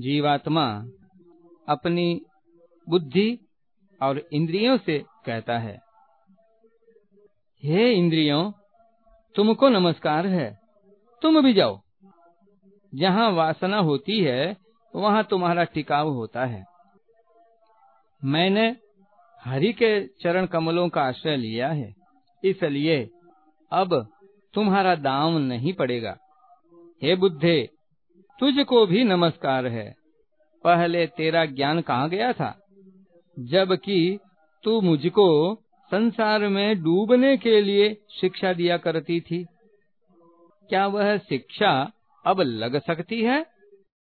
जीवात्मा अपनी बुद्धि और इंद्रियों से कहता है, हे इंद्रियों, तुमको नमस्कार है, तुम भी जाओ। जहाँ वासना होती है वहाँ तुम्हारा टिकाव होता है। मैंने हरि के चरण कमलों का आश्रय लिया है, इसलिए अब तुम्हारा दाम नहीं पड़ेगा। हे बुद्धे, तुझको भी नमस्कार है। पहले तेरा ज्ञान कहाँ गया था, जबकि तू मुझको संसार में डूबने के लिए शिक्षा दिया करती थी। क्या वह शिक्षा अब लग सकती है?